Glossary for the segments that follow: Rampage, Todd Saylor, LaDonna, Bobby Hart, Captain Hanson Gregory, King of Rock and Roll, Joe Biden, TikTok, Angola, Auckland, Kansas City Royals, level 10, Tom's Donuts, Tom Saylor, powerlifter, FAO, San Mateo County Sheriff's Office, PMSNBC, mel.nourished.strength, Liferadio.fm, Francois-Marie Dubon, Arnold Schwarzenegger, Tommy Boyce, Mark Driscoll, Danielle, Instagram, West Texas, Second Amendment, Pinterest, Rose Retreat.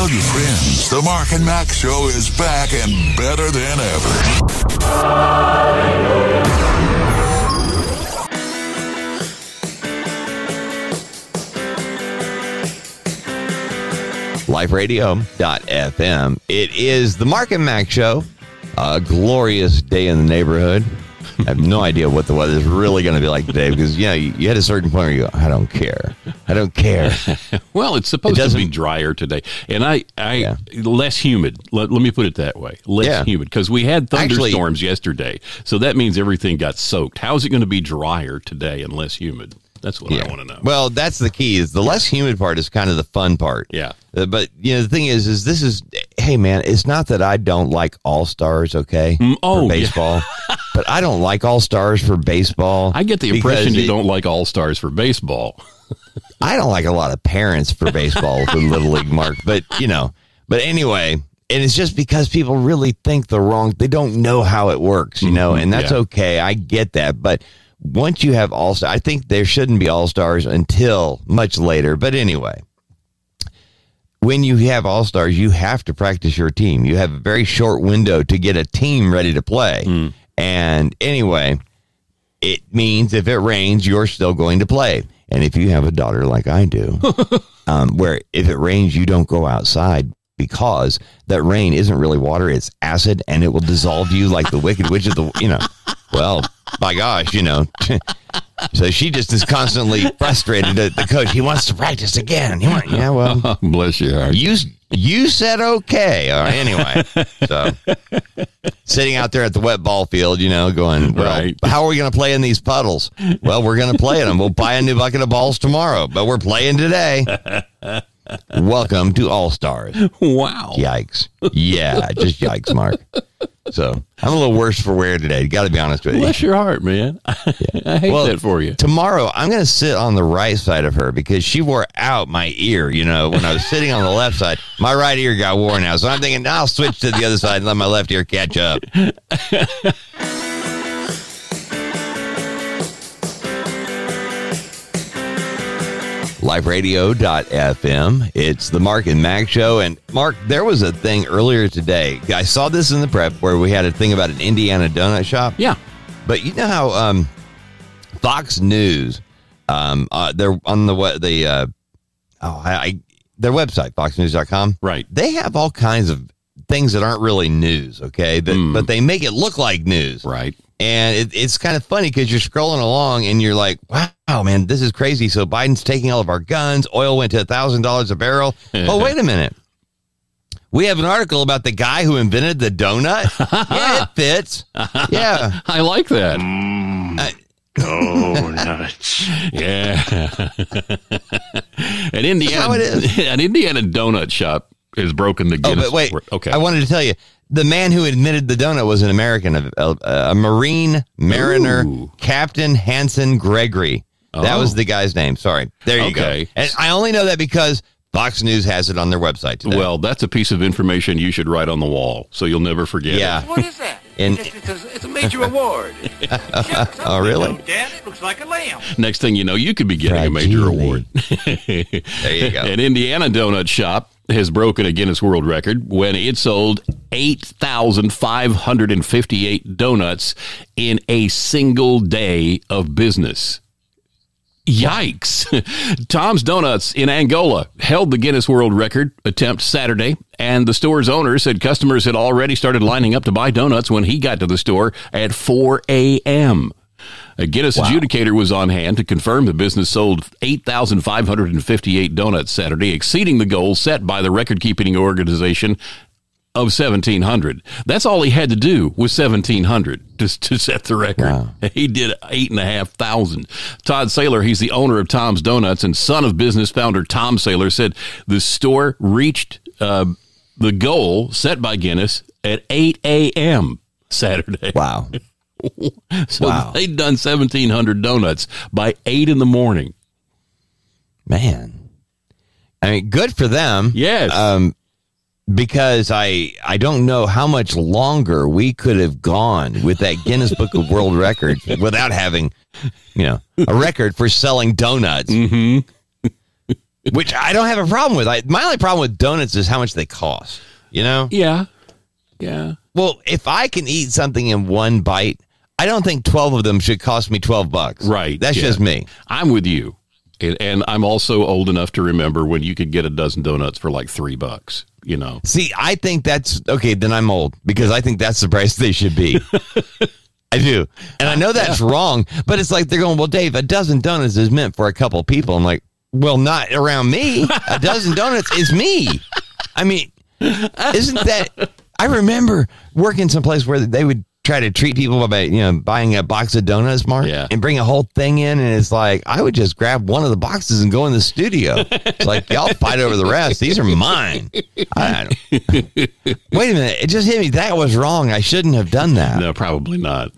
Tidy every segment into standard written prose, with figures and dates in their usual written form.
Tell your friends. The Mark and Mac Show is back and better than ever. Liferadio.fm. It is the Mark and Mac Show. A glorious day in the neighborhood. I have no idea what the weather's really going to be like today because, yeah, you hit a certain point where you go, I don't care. Well, it's supposed to be drier today. And I less humid. Let me put it that way. Less humid because we had thunderstorms yesterday. So that means everything got soaked. How is it going to be drier today and less humid? That's what I want to know. Well, that's the key is the less humid part is kind of the fun part. Yeah. But, you know, the thing is this is, hey, man, it's not that I don't like all-stars, okay, for baseball. Yeah. But I don't like all-stars for baseball. I get the impression you don't like all-stars for baseball. I don't like a lot of parents for baseball for Little League, Mark. But, you know, but anyway, and it's just because people really think they don't know how it works, you know, and that's okay. I get that. But once you have all-stars, I think there shouldn't be all-stars until much later. But anyway, when you have all-stars, you have to practice your team. You have a very short window to get a team ready to play. Mm. And anyway, it means if it rains, you're still going to play. And if you have a daughter like I do, where if it rains, you don't go outside because that rain isn't really water. It's acid and it will dissolve you like the Wicked Witch of the, you know, well, my gosh, you know. So she just is constantly frustrated at the coach. He wants to practice again. Yeah, well. Bless your heart. You said okay. All right, anyway, so sitting out there at the wet ball field, you know, going, well, how are we going to play in these puddles? Well, we're going to play in them. We'll buy a new bucket of balls tomorrow, but we're playing today. Welcome to All-Stars. Wow. Yikes. Yeah, just yikes, Mark. So I'm a little worse for wear today. You got to be honest with you. Bless your heart, man. Yeah. I hate that for you. Tomorrow, I'm going to sit on the right side of her because she wore out my ear. You know, when I was sitting on the left side, my right ear got worn out. So I'm thinking, I'll switch to the other side and let my left ear catch up. Liferadio.fm. It's the Mark and Mac Show. And Mark, there was a thing earlier today. I saw this in the prep where we had a thing about an Indiana donut shop. Yeah. But you know how Fox News, they're on their website, foxnews.com. Right. They have all kinds of things that aren't really news, okay? But they make it look like news. Right. And it's kind of funny because you're scrolling along and you're like, wow, man, this is crazy. So Biden's taking all of our guns. Oil went to $1,000 a barrel. Oh, wait a minute. We have an article about the guy who invented the donut. Yeah, it fits. Yeah. I like that. Donuts. An Indiana donut shop has broken the Guinness. Oh, but wait. Okay. I wanted to tell you. The man who invented the donut was an American, a mariner, Captain Hanson Gregory. Oh. That was the guy's name. Sorry. There you go. And I only know that because Fox News has it on their website today. Well, that's a piece of information you should write on the wall so you'll never forget it. What is that? It's a major award. Oh, really? Dad, it looks like a lamb. Next thing you know, you could be getting a major award. There you go. An Indiana donut shop has broken a Guinness World Record when it sold 8,558 donuts in a single day of business. Yikes. Tom's Donuts in Angola held the Guinness World Record attempt Saturday, and the store's owner said customers had already started lining up to buy donuts when he got to the store at 4 a.m. A Guinness adjudicator was on hand to confirm the business sold 8,558 donuts Saturday, exceeding the goal set by the record-keeping organization of 1,700. That's all he had to do was 1,700 to set the record. Wow. He did 8,500. Todd Saylor, he's the owner of Tom's Donuts and son of business founder Tom Saylor, said the store reached the goal set by Guinness at 8 a.m. Saturday. Wow. So they'd done 1,700 donuts by 8 in the morning. Man. I mean, good for them. Yes. Because I don't know how much longer we could have gone with that Guinness Book of World Records without having, you know, a record for selling donuts. Mm-hmm. Which I don't have a problem with. My only problem with donuts is how much they cost, you know? Yeah. Yeah. Well, if I can eat something in one bite, I don't think 12 of them should cost me $12. Right. That's just me. I'm with you. And I'm also old enough to remember when you could get a dozen donuts for like $3, you know? See, I think that's, okay, then I'm old, because I think that's the price they should be. I do. And I know that's wrong, but it's like they're going, well, Dave, a dozen donuts is meant for a couple people. I'm like, well, not around me. A dozen donuts is me. I mean, isn't that... I remember working someplace where they would try to treat people by, you know, buying a box of donuts, Mark, and bring a whole thing in. And it's like, I would just grab one of the boxes and go in the studio. It's like, y'all fight over the rest. These are mine. Wait a minute. It just hit me. That was wrong. I shouldn't have done that. No, probably not.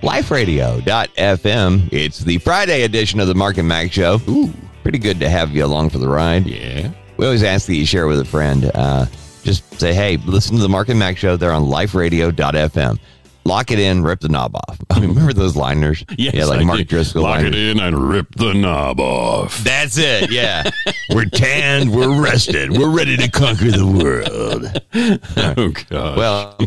Liferadio.fm. It's the Friday edition of the Mark and Mac Show. Ooh. Pretty good to have you along for the ride. Yeah. We always ask that you share with a friend. Just say, hey, listen to the Mark and Mac Show. They're on liferadio.fm. Lock it in, rip the knob off. I mean, remember those liners? Yes, yeah, like Mark Driscoll. Lock liners. It in and rip the knob off. That's it, yeah. We're tanned, we're rested, we're ready to conquer the world. Right. Oh, God. Well,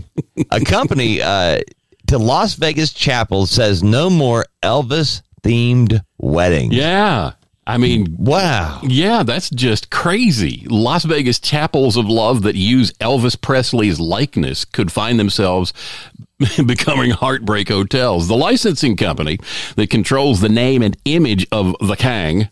a company to Las Vegas Chapel says no more Elvis-themed weddings. Yeah. I mean, wow. Yeah, that's just crazy. Las Vegas chapels of love that use Elvis Presley's likeness could find themselves becoming heartbreak hotels. The licensing company that controls the name and image of the Kang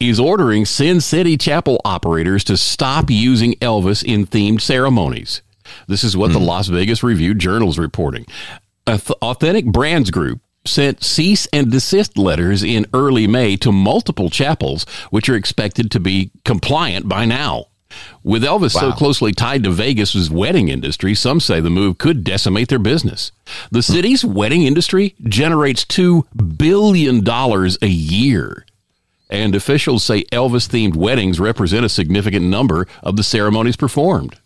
is ordering Sin City Chapel operators to stop using Elvis in themed ceremonies. This is what the Las Vegas Review Journal is reporting. Authentic Brands Group sent cease and desist letters in early May to multiple chapels, which are expected to be compliant by now. With Elvis so closely tied to Vegas's wedding industry, some say the move could decimate their business. The city's wedding industry generates $2 billion a year, and officials say Elvis-themed weddings represent a significant number of the ceremonies performed.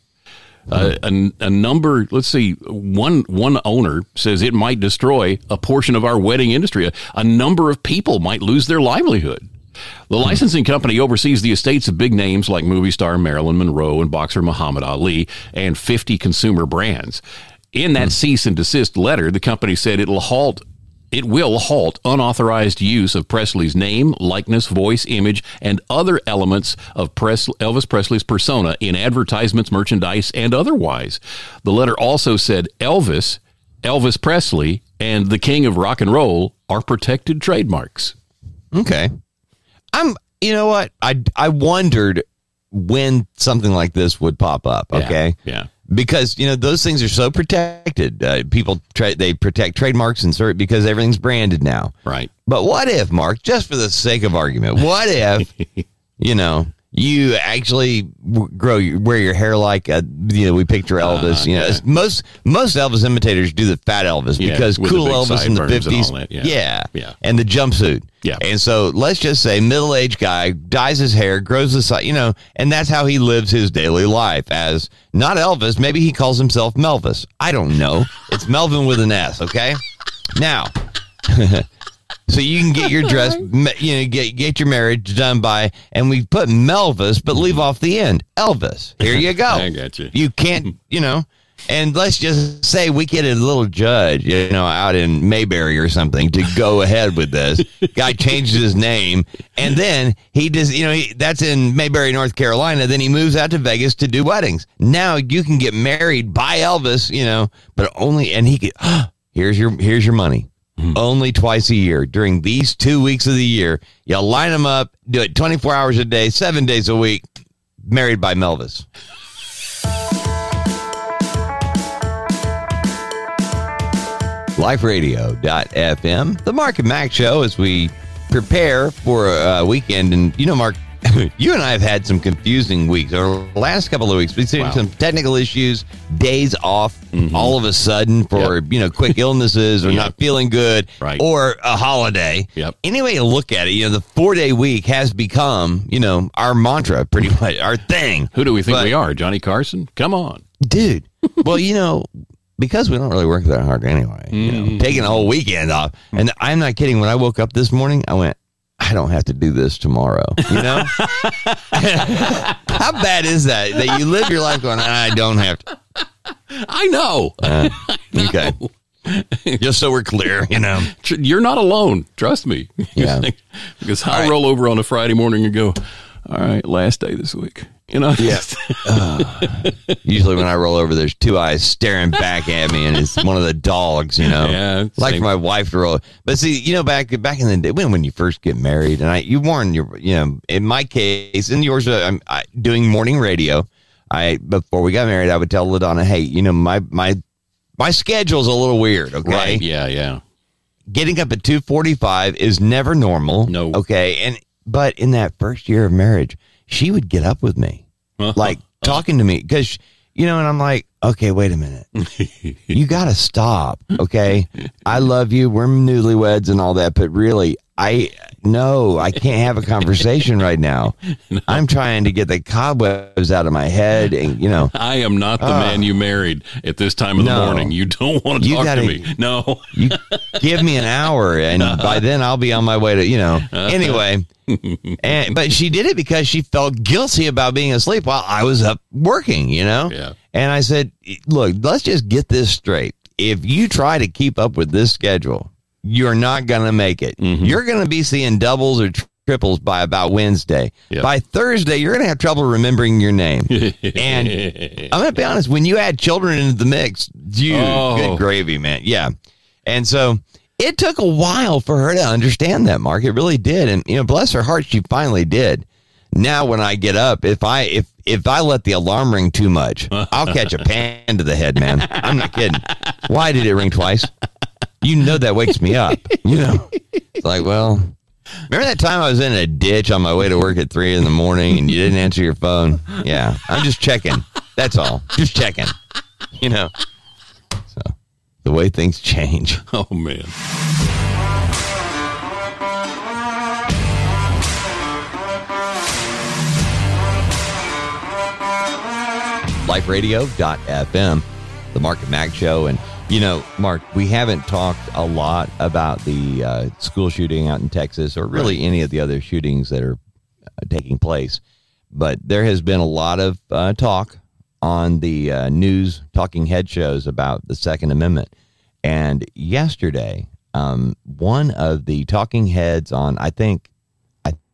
A number, let's see, one owner says it might destroy a portion of our wedding industry. A number of people might lose their livelihood. The licensing company oversees the estates of big names like movie star Marilyn Monroe and boxer Muhammad Ali and 50 consumer brands. In that cease and desist letter, the company said it will halt unauthorized use of Presley's name, likeness, voice, image, and other elements of Elvis Presley's persona in advertisements, merchandise, and otherwise. The letter also said Elvis, Elvis Presley, and the King of Rock and Roll are protected trademarks. Okay. You know what? I wondered when something like this would pop up, okay? Yeah. Because, you know, those things are so protected. They protect trademarks and certain because everything's branded now. Right. But what if, Mark, just for the sake of argument, what if, you know, you actually wear your hair like, you know, we picture Elvis. You know, most Elvis imitators do the fat Elvis because cool Elvis in the 50s. And the jumpsuit. Yeah. And so let's just say middle-aged guy dyes his hair, grows the side, you know, and that's how he lives his daily life as not Elvis. Maybe he calls himself Melvis. I don't know. It's Melvin with an S. Okay. Now, so you can get your dress, you know, get your marriage done by, and we put Melvis, but leave off the end. Elvis. Here you go. I got you. You can't, you know, and let's just say we get a little judge, you know, out in Mayberry or something to go ahead with this. Guy changes his name, and then he does, you know, that's in Mayberry, North Carolina. Then he moves out to Vegas to do weddings. Now you can get married by Elvis, you know, but only, and he can, here's your money. Only twice a year during these 2 weeks of the year. You line them up, do it 24 hours a day, 7 days a week, married by Melvis. Liferadio.fm, the Mark and Mac Show, as we prepare for a weekend. And, you know, Mark, you and I have had some confusing weeks. Over the last couple of weeks, we've seen some technical issues, days off, all of a sudden for, you know, quick illnesses or not feeling good or a holiday. Any way to look at it, you know, the 4-day week has become, you know, our mantra, pretty much, our thing. Who do we think we are? Johnny Carson? Come on. Dude. Well, you know, because we don't really work that hard anyway. You know, taking the whole weekend off. And I'm not kidding. When I woke up this morning, I went, I don't have to do this tomorrow. You know? How bad is that? That you live your life going, I don't have to. I know. I know. Okay. Just so we're clear, you know. You're not alone. Trust me. Yeah. Because I roll over on a Friday morning and go, all right, last day this week. You know? Yeah. Usually when I roll over, there's two eyes staring back at me, and it's one of the dogs, you know. Yeah, like for my wife to roll. But see, you know, back in the day, when you first get married, and you warn your, you know, in my case, in yours, I'm doing morning radio. Before we got married, I would tell LaDonna, hey, you know, my schedule's a little weird, okay? Right, yeah. Getting up at 2:45 is never normal. No. Okay, but in that first year of marriage, she would get up with me, like talking to me, because, you know, and I'm like, okay, wait a minute. You got to stop, okay? I love you. We're newlyweds and all that, but really, I can't have a conversation right now. No. I'm trying to get the cobwebs out of my head, and, you know. I am not the man you married at this time of the morning. You don't want to talk to me. No. You give me an hour, and by then I'll be on my way to, you know. Anyway. But she did it because she felt guilty about being asleep while I was up working, you know? Yeah. And I said, look, let's just get this straight. If you try to keep up with this schedule, you're not going to make it. Mm-hmm. You're going to be seeing doubles or triples by about Wednesday. Yep. By Thursday, you're going to have trouble remembering your name. And I'm going to be honest, when you add children into the mix, good gravy, man. Yeah. And so it took a while for her to understand that, Mark. It really did. And, you know, bless her heart, she finally did. Now when I get up, if I let the alarm ring too much, I'll catch a pan to the head, man. I'm not kidding. Why did it ring twice? You know that wakes me up. You know. It's like, well, remember that time I was in a ditch on my way to work at 3 a.m. and you didn't answer your phone? Yeah. I'm just checking. That's all. Just checking. You know. So the way things change. Oh man. Liferadio.fm, the Mark and Mac Show. And, you know, Mark, we haven't talked a lot about the school shooting out in Texas or really any of the other shootings that are taking place. But there has been a lot of talk on the news talking head shows about the Second Amendment. And yesterday, one of the talking heads on, I think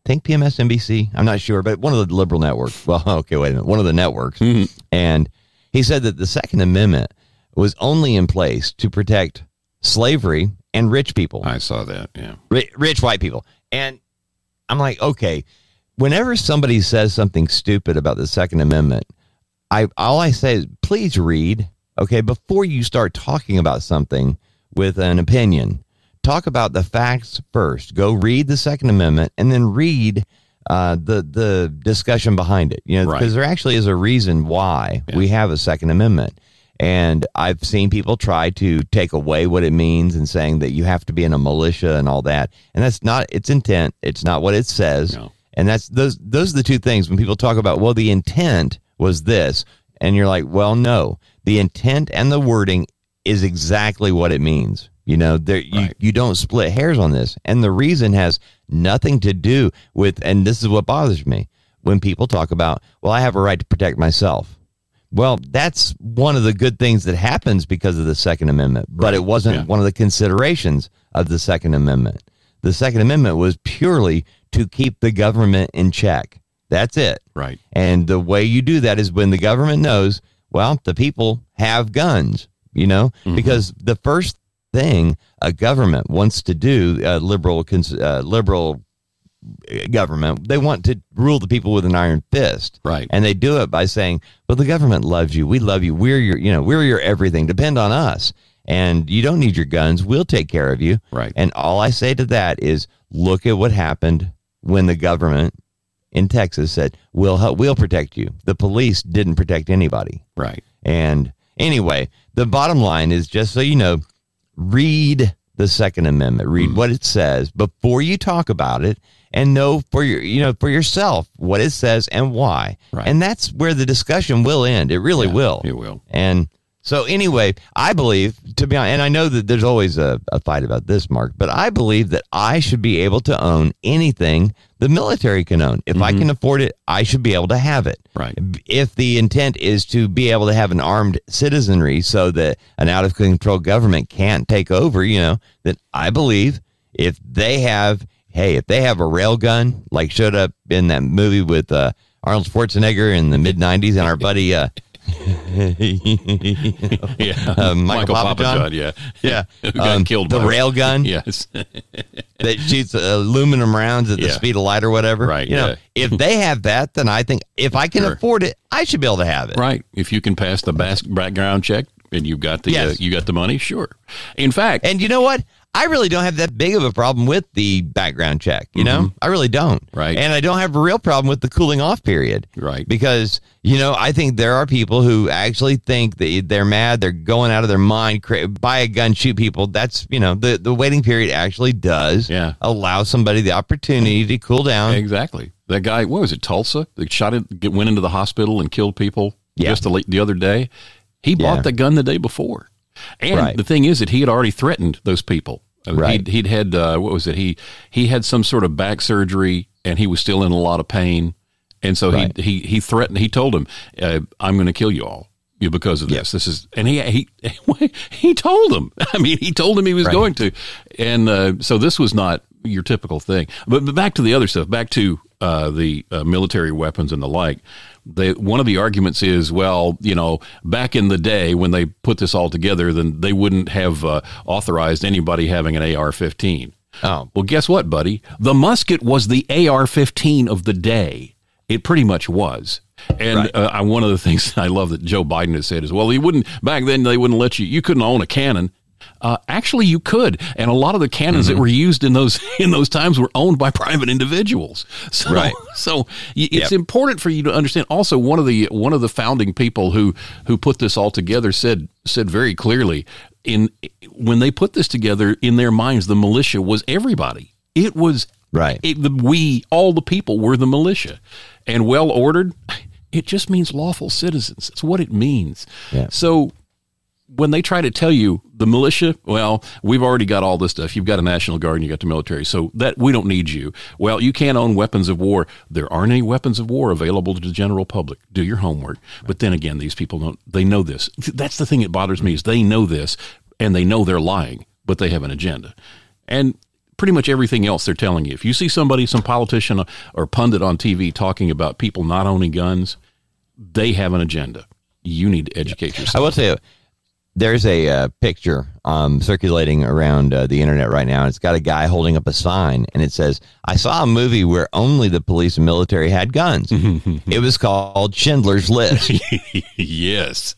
PMSNBC, I'm not sure, but one of the liberal networks. Well, okay, wait a minute. One of the networks. Mm-hmm. And he said that the Second Amendment was only in place to protect slavery and rich people. I saw that, yeah. Rich white people. And I'm like, okay, whenever somebody says something stupid about the Second Amendment, all I say is, please read, okay, before you start talking about something with an opinion. Talk about the facts first. Go read the Second Amendment and then read the discussion behind it. You know, because there actually is a reason why we have a Second Amendment. And I've seen people try to take away what it means and saying that you have to be in a militia and all that. And that's not its intent. It's not what it says. No. And that's those are the two things when people talk about, well, the intent was this. And you're like, well, no, the intent and the wording is exactly what it means. You know, you don't split hairs on this. And the reason has nothing to do with, and this is what bothers me, when people talk about, well, I have a right to protect myself. Well, that's one of the good things that happens because of the Second Amendment, but it wasn't one of the considerations of the Second Amendment. The Second Amendment was purely to keep the government in check. That's it. Right. And the way you do that is when the government knows, well, the people have guns, you know, because the first thing a government wants to do, a liberal government, they want to rule the people with an iron fist, right? And they do it by saying, "Well, the government loves you. We love you. We're your, you know, we're your everything. Depend on us, and you don't need your guns. We'll take care of you." Right. And all I say to that is, look at what happened when the government in Texas said, "We'll help. We'll protect you." The police didn't protect anybody. Right. And anyway, the bottom line is, just so you know, read the Second Amendment, read what it says before you talk about it, and know for yourself what it says and why. Right. And that's where the discussion will end. It really will. It will. And So anyway, I believe, to be honest, and I know that there's always a fight about this, Mark, but I believe that I should be able to own anything the military can own. If I can afford it, I should be able to have it. Right. If the intent is to be able to have an armed citizenry so that an out-of-control government can't take over, you know, that I believe if they have, hey, if they have a rail gun, like showed up in that movie with Arnold Schwarzenegger in the mid-'90s and our buddy... Michael Papa John. Who got killed the rail gun that shoots aluminum rounds at the speed of light or whatever, right? You know, if they have that, then I think if I can afford it, I should be able to have it, right? If you can pass the background check and you've got the you got the money, in fact, and you know what, I really don't have that big of a problem with the background check, you know? I really don't. Right. And I don't have a real problem with the cooling off period. Right. Because, you know, I think there are people who actually think that they're mad, they're going out of their mind, buy a gun, shoot people. That's, you know, the waiting period actually does allow somebody the opportunity to cool down. Exactly. That guy, what was it, Tulsa? That shot it, went into the hospital and killed people just the other day. He bought the gun the day before. And the thing is that he had already threatened those people. Right. He'd had, what was it? He had some sort of back surgery and he was still in a lot of pain. And so he threatened, he told him, I'm going to kill you all because of this. This is, and he told him, I mean, he told him he was going to. And, so this was not your typical thing, but back to the other stuff, back to, the military weapons and the like. One of the arguments is, well, you know, back in the day when they put this all together, then they wouldn't have authorized anybody having an AR-15. Oh. Well, guess what, buddy? The musket was the AR-15 of the day. It pretty much was. And one of the things I love that Joe Biden has said is, well, he wouldn't, back then they wouldn't let you couldn't own a cannon. Actually, you could, and a lot of the cannons that were used in those times were owned by private individuals. So, so it's important for you to understand. Also, one of the founding people who put this all together said very clearly when they put this together in their minds, the militia was everybody. It was all the people were the militia, and well ordered. It just means lawful citizens. That's what it means. Yeah. So. When they try to tell you the militia, well, we've already got all this stuff. You've got a National Guard and you got the military, so that we don't need you. Well, you can't own weapons of war. There aren't any weapons of war available to the general public. Do your homework. But then again, these people they know this. That's the thing that bothers me is they know this and they know they're lying, but they have an agenda. And pretty much everything else they're telling you. If you see somebody, some politician or pundit on TV talking about people not owning guns, they have an agenda. You need to educate yourself. I will tell you. There's a picture circulating around the internet right now. It's got a guy holding up a sign, and it says, I saw a movie where only the police and military had guns. It was called Schindler's List. Yes.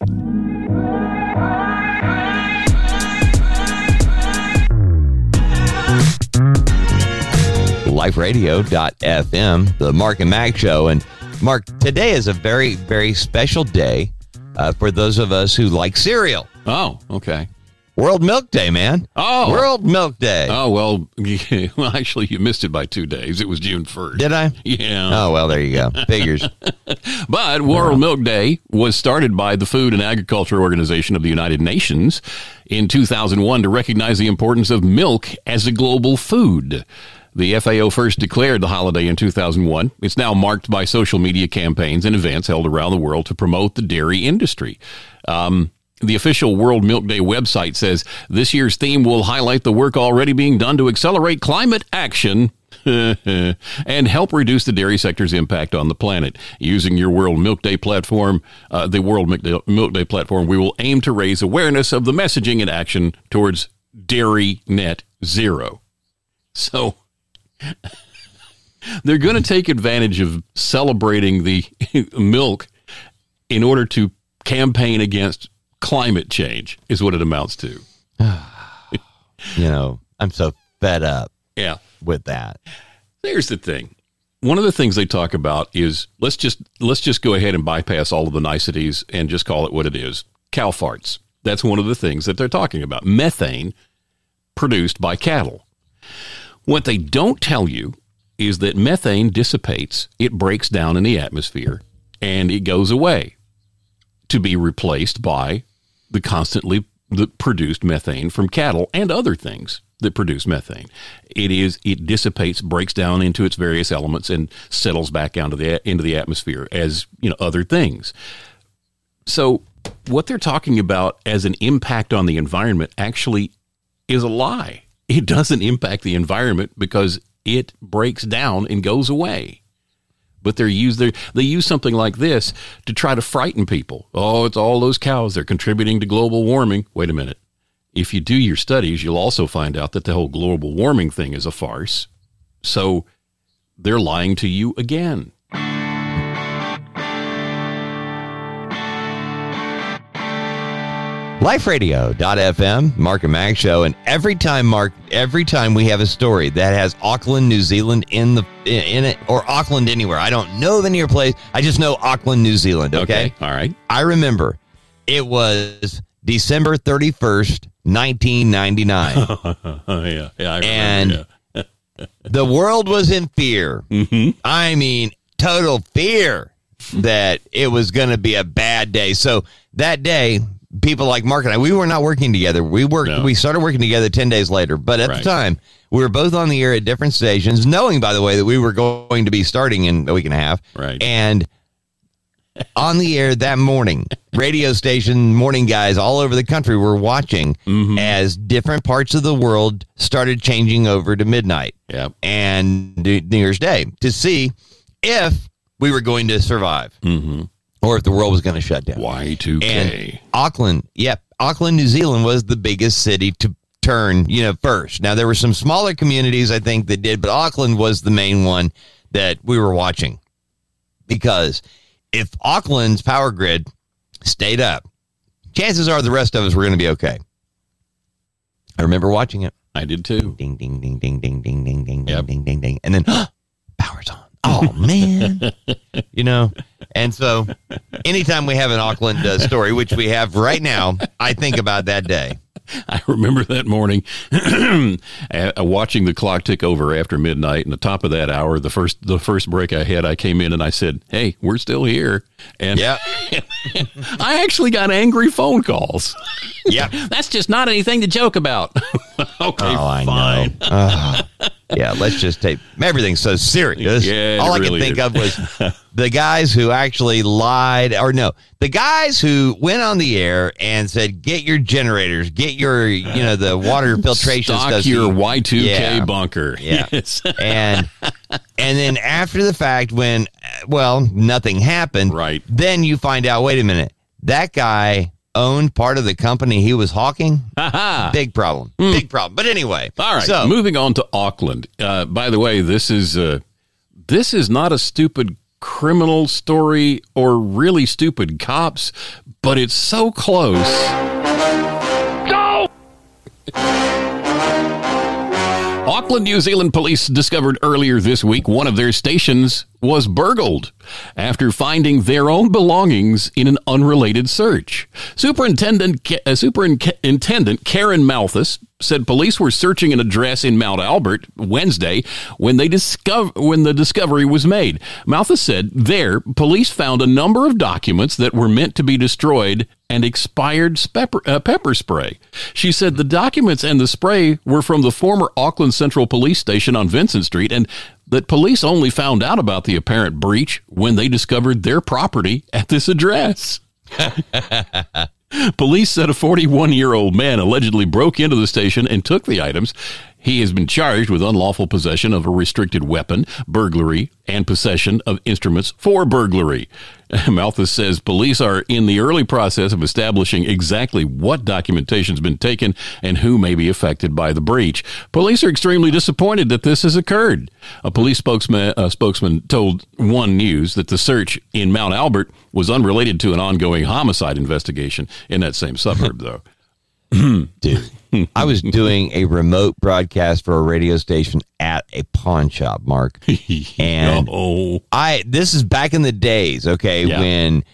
Liferadio.fm, the Mark and Mac Show. And, Mark, today is a very, very special day. For those of us who like cereal. Oh, okay. World Milk Day, man. Oh. World Milk Day. Oh, well, actually, you missed it by 2 days. It was June 1st. Did I? Yeah. Oh, well, there you go. Figures. But World Milk Day was started by the Food and Agriculture Organization of the United Nations in 2001 to recognize the importance of milk as a global food. The FAO first declared the holiday in 2001. It's now marked by social media campaigns and events held around the world to promote the dairy industry. The official World Milk Day website says this year's theme will highlight the work already being done to accelerate climate action and help reduce the dairy sector's impact on the planet. Using your World Milk Day platform, the World Milk Day platform, we will aim to raise awareness of the messaging and action towards dairy net zero. So... they're going to take advantage of celebrating the milk in order to campaign against climate change is what it amounts to. You know, I'm so fed up with that. Here's the thing. One of the things they talk about is let's just go ahead and bypass all of the niceties and just call it what it is. Cow farts. That's one of the things that they're talking about. Methane produced by cattle. What they don't tell you is that methane dissipates, it breaks down in the atmosphere, and it goes away to be replaced by the constantly produced methane from cattle and other things that produce methane. It dissipates, breaks down into its various elements, and settles back down to into the atmosphere as, you know, other things. So what they're talking about as an impact on the environment actually is a lie. It doesn't impact the environment because it breaks down and goes away. But they use something like this to try to frighten people. Oh, it's all those cows. They're contributing to global warming. Wait a minute. If you do your studies, you'll also find out that the whole global warming thing is a farce. So they're lying to you again. Liferadio.fm, Mark and Mac Show, and every time we have a story that has Auckland, New Zealand in it, or Auckland anywhere, I don't know the near place, I just know Auckland, New Zealand, okay? All right. I remember it was December 31st, 1999. Yeah, I remember, and yeah. The world was in fear. Mm-hmm. I mean, total fear that it was going to be a bad day. So that day, people like Mark and I, we were not working together. We started working together 10 days later. But at the time, we were both on the air at different stations, knowing, by the way, that we were going to be starting in a week and a half. Right. And on the air that morning, radio station morning guys all over the country were watching as different parts of the world started changing over to midnight and New Year's Day to see if we were going to survive. Mm-hmm. Or if the world was going to shut down. Y2K. And Auckland, New Zealand was the biggest city to turn, first. Now, there were some smaller communities, I think, that did, but Auckland was the main one that we were watching. Because if Auckland's power grid stayed up, chances are the rest of us were going to be okay. I remember watching it. I did, too. Ding, ding, ding, ding, ding, ding, ding, ding, ding, ding, ding. And then, power's on. Oh, man. And so anytime we have an Auckland story, which we have right now, I think about that day. I remember that morning watching the clock tick over after midnight, and the top of that hour, the first break I had, I came in and I said, hey, we're still here. And I actually got angry phone calls. Yeah. That's just not anything to joke about. Fine. Yeah, let's just take everything so serious. Yeah, all I really could think of was the guys who actually lied, the guys who went on the air and said, get your generators, get your, the water filtration stuff. Stock your Y2K bunker. Yeah. Yes. And then after the fact, when, nothing happened. Right. Then you find out, wait a minute, that guy owned part of the company he was hawking. Aha. Big problem. But anyway, all right. So moving on to Auckland. By the way, this is not a stupid criminal story or really stupid cops, but it's so close. No! Auckland, New Zealand police discovered earlier this week one of their stations was burgled after finding their own belongings in an unrelated search. Superintendent Karen Malthus said police were searching an address in Mount Albert Wednesday when the discovery was made. Malthus said there, police found a number of documents that were meant to be destroyed and expired pepper spray. She said the documents and the spray were from the former Auckland Central Police Station on Vincent Street, and that police only found out about the apparent breach when they discovered their property at this address. Police said a 41-year-old man allegedly broke into the station and took the items. He has been charged with unlawful possession of a restricted weapon, burglary, and possession of instruments for burglary. Malthus says police are in the early process of establishing exactly what documentation has been taken and who may be affected by the breach. Police are extremely disappointed that this has occurred. A police spokesman told One News that the search in Mount Albert was unrelated to an ongoing homicide investigation in that same suburb, though. Dude, I was doing a remote broadcast for a radio station at a pawn shop, Mark. And this is back in the days, okay, when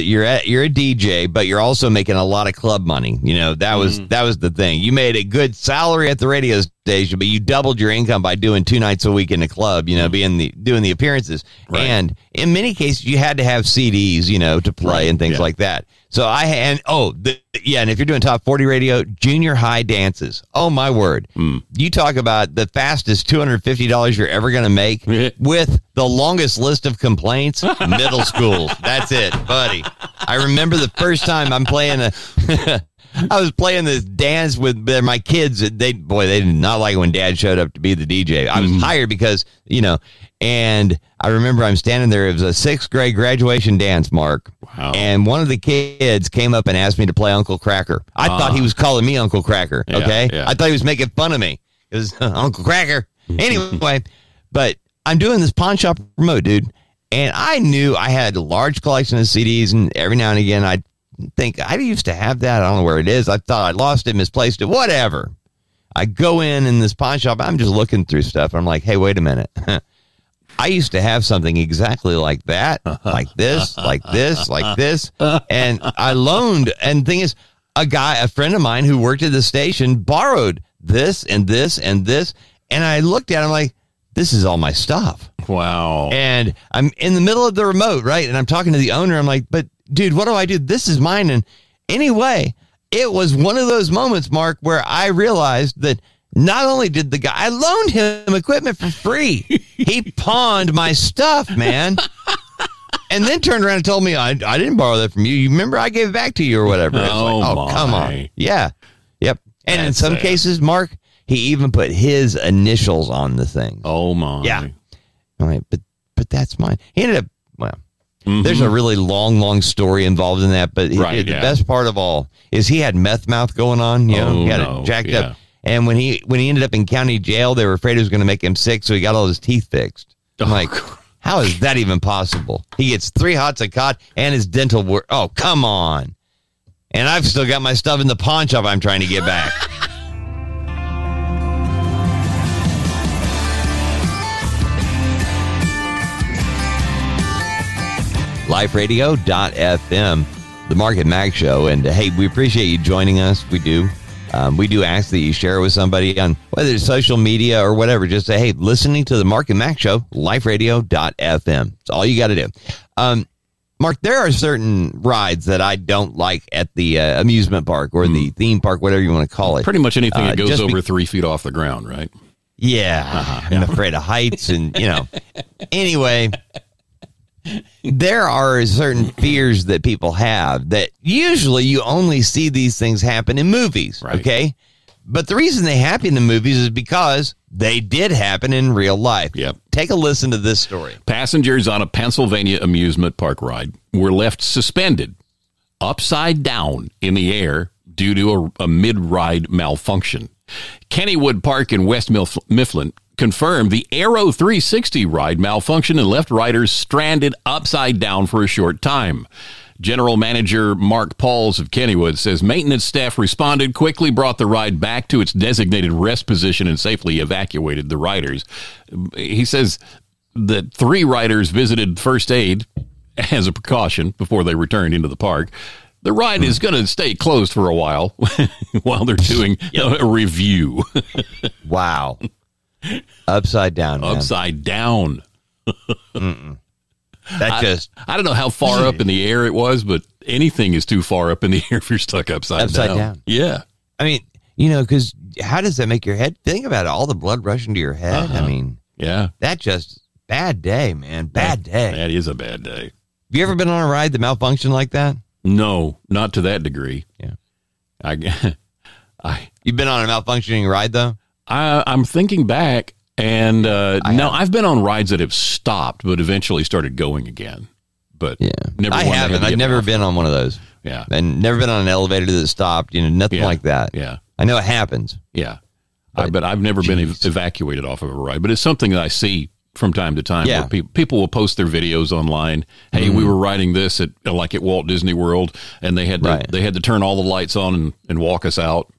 you're a DJ, but you're also making a lot of club money. That was the thing. You made a good salary at the radio station, but you doubled your income by doing 2 nights a week in the club, doing the appearances. Right. And in many cases, you had to have CDs, to play and things like that. So and if you're doing top 40 radio, junior high dances. Oh, my word. Mm. You talk about the fastest $250 you're ever going to make with the longest list of complaints, middle schools. That's it, buddy. I remember the first time I was playing this dance with my kids. They did not like it when Dad showed up to be the DJ. I was hired because, and I remember I'm standing there. It was a sixth grade graduation dance, Mark. Wow. And one of the kids came up and asked me to play Uncle Cracker. I thought he was calling me Uncle Cracker, okay? Yeah, yeah. I thought he was making fun of me. It was Uncle Cracker. Anyway, but I'm doing this pawn shop remote, dude. And I knew I had a large collection of CDs, and every now and again I'd think I used to have that. I don't know where it is. I thought I lost it, misplaced it, whatever. I go in this pawn shop. I'm just looking through stuff. I'm like, hey, wait a minute. I used to have something exactly like that, like this, like this, like this. And I loaned. And the thing is, a friend of mine who worked at the station borrowed this and this and this. And I looked at him like, this is all my stuff. Wow. And I'm in the middle of the remote, right? And I'm talking to the owner. I'm like, but dude, what do I do? This is mine. And anyway, it was one of those moments, Mark, where I realized that not only did the guy, I loaned him equipment for free. He pawned my stuff, man. And then turned around and told me, I didn't borrow that from you. You remember I gave it back to you or whatever. Come on. Yeah. Yep. And that's in some cases, Mark, he even put his initials on the thing. Oh, my. Yeah. All right. But that's mine. He ended up, well. Mm-hmm. There's a really long story involved in that, but the best part of all is he had meth mouth going on. He had it jacked up, and when he ended up in county jail, they were afraid it was going to make him sick, so he got all his teeth fixed. I'm like, how is that even possible? He gets 3 hots a cot and his dental work. Oh, come on! And I've still got my stuff in the pawn shop. I'm trying to get back. Liferadio.fm, the Mark and Mac Show. And hey, we appreciate you joining us. We do. We do ask that you share it with somebody on whether it's social media or whatever. Just say, hey, listening to the Mark and Mac Show, Liferadio.fm. It's all you got to do. Mark, there are certain rides that I don't like at the amusement park or the theme park, whatever you want to call it. Pretty much anything that goes over 3 feet off the ground, right? Yeah. I'm afraid of heights and, Anyway. There are certain fears that people have that usually you only see these things happen in movies, right? Okay? But the reason they happen in the movies is because they did happen in real life. Yep. Take a listen to this story. Passengers on a Pennsylvania amusement park ride were left suspended upside down in the air due to a mid-ride malfunction. Kennywood Park in West Mifflin confirmed the Aero 360 ride malfunctioned and left riders stranded upside down for a short time. General Manager Mark Pauls of Kennywood says maintenance staff responded, quickly brought the ride back to its designated rest position, and safely evacuated the riders. He says that 3 riders visited first aid as a precaution before they returned into the park. The ride is going to stay closed for a while they're doing a review. Wow. Upside down, man. Upside down. That I don't know how far up in the air it was, but anything is too far up in the air if you're stuck upside down. Yeah. I mean, because how does that make your head? Think about it, all the blood rushing to your head. I mean, that just bad day, man. Bad day. That is a bad day. Have you ever been on a ride that malfunctioned like that? No, not to that degree. Yeah. You've been on a malfunctioning ride though? I'm thinking back, and I've been on rides that have stopped, but eventually started going again. But I've never been on one of those. Yeah, and never been on an elevator that stopped. Nothing like that. Yeah, I know it happens. Yeah, but I've never been evacuated off of a ride. But it's something that I see from time to time. Yeah. Where people will post their videos online. Hey, we were riding this at Walt Disney World, and they had to turn all the lights on and walk us out.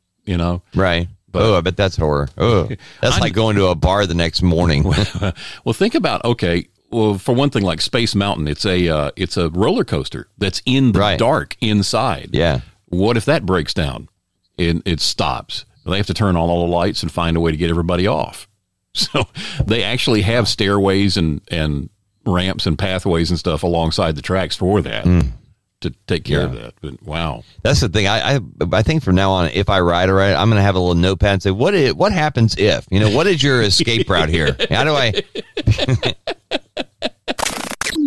Right. But, I bet that's horror. That's like going to a bar the next morning. Well, think about, for one thing, like Space Mountain, it's a roller coaster that's in the dark inside. Yeah. What if that breaks down and it stops? They have to turn on all the lights and find a way to get everybody off. So they actually have stairways and ramps and pathways and stuff alongside the tracks for that. to take care of that. But wow, that's the thing. I think from now on, if I ride a ride, I'm going to have a little notepad and say, what happens if, you know, what is your escape route here? How do I?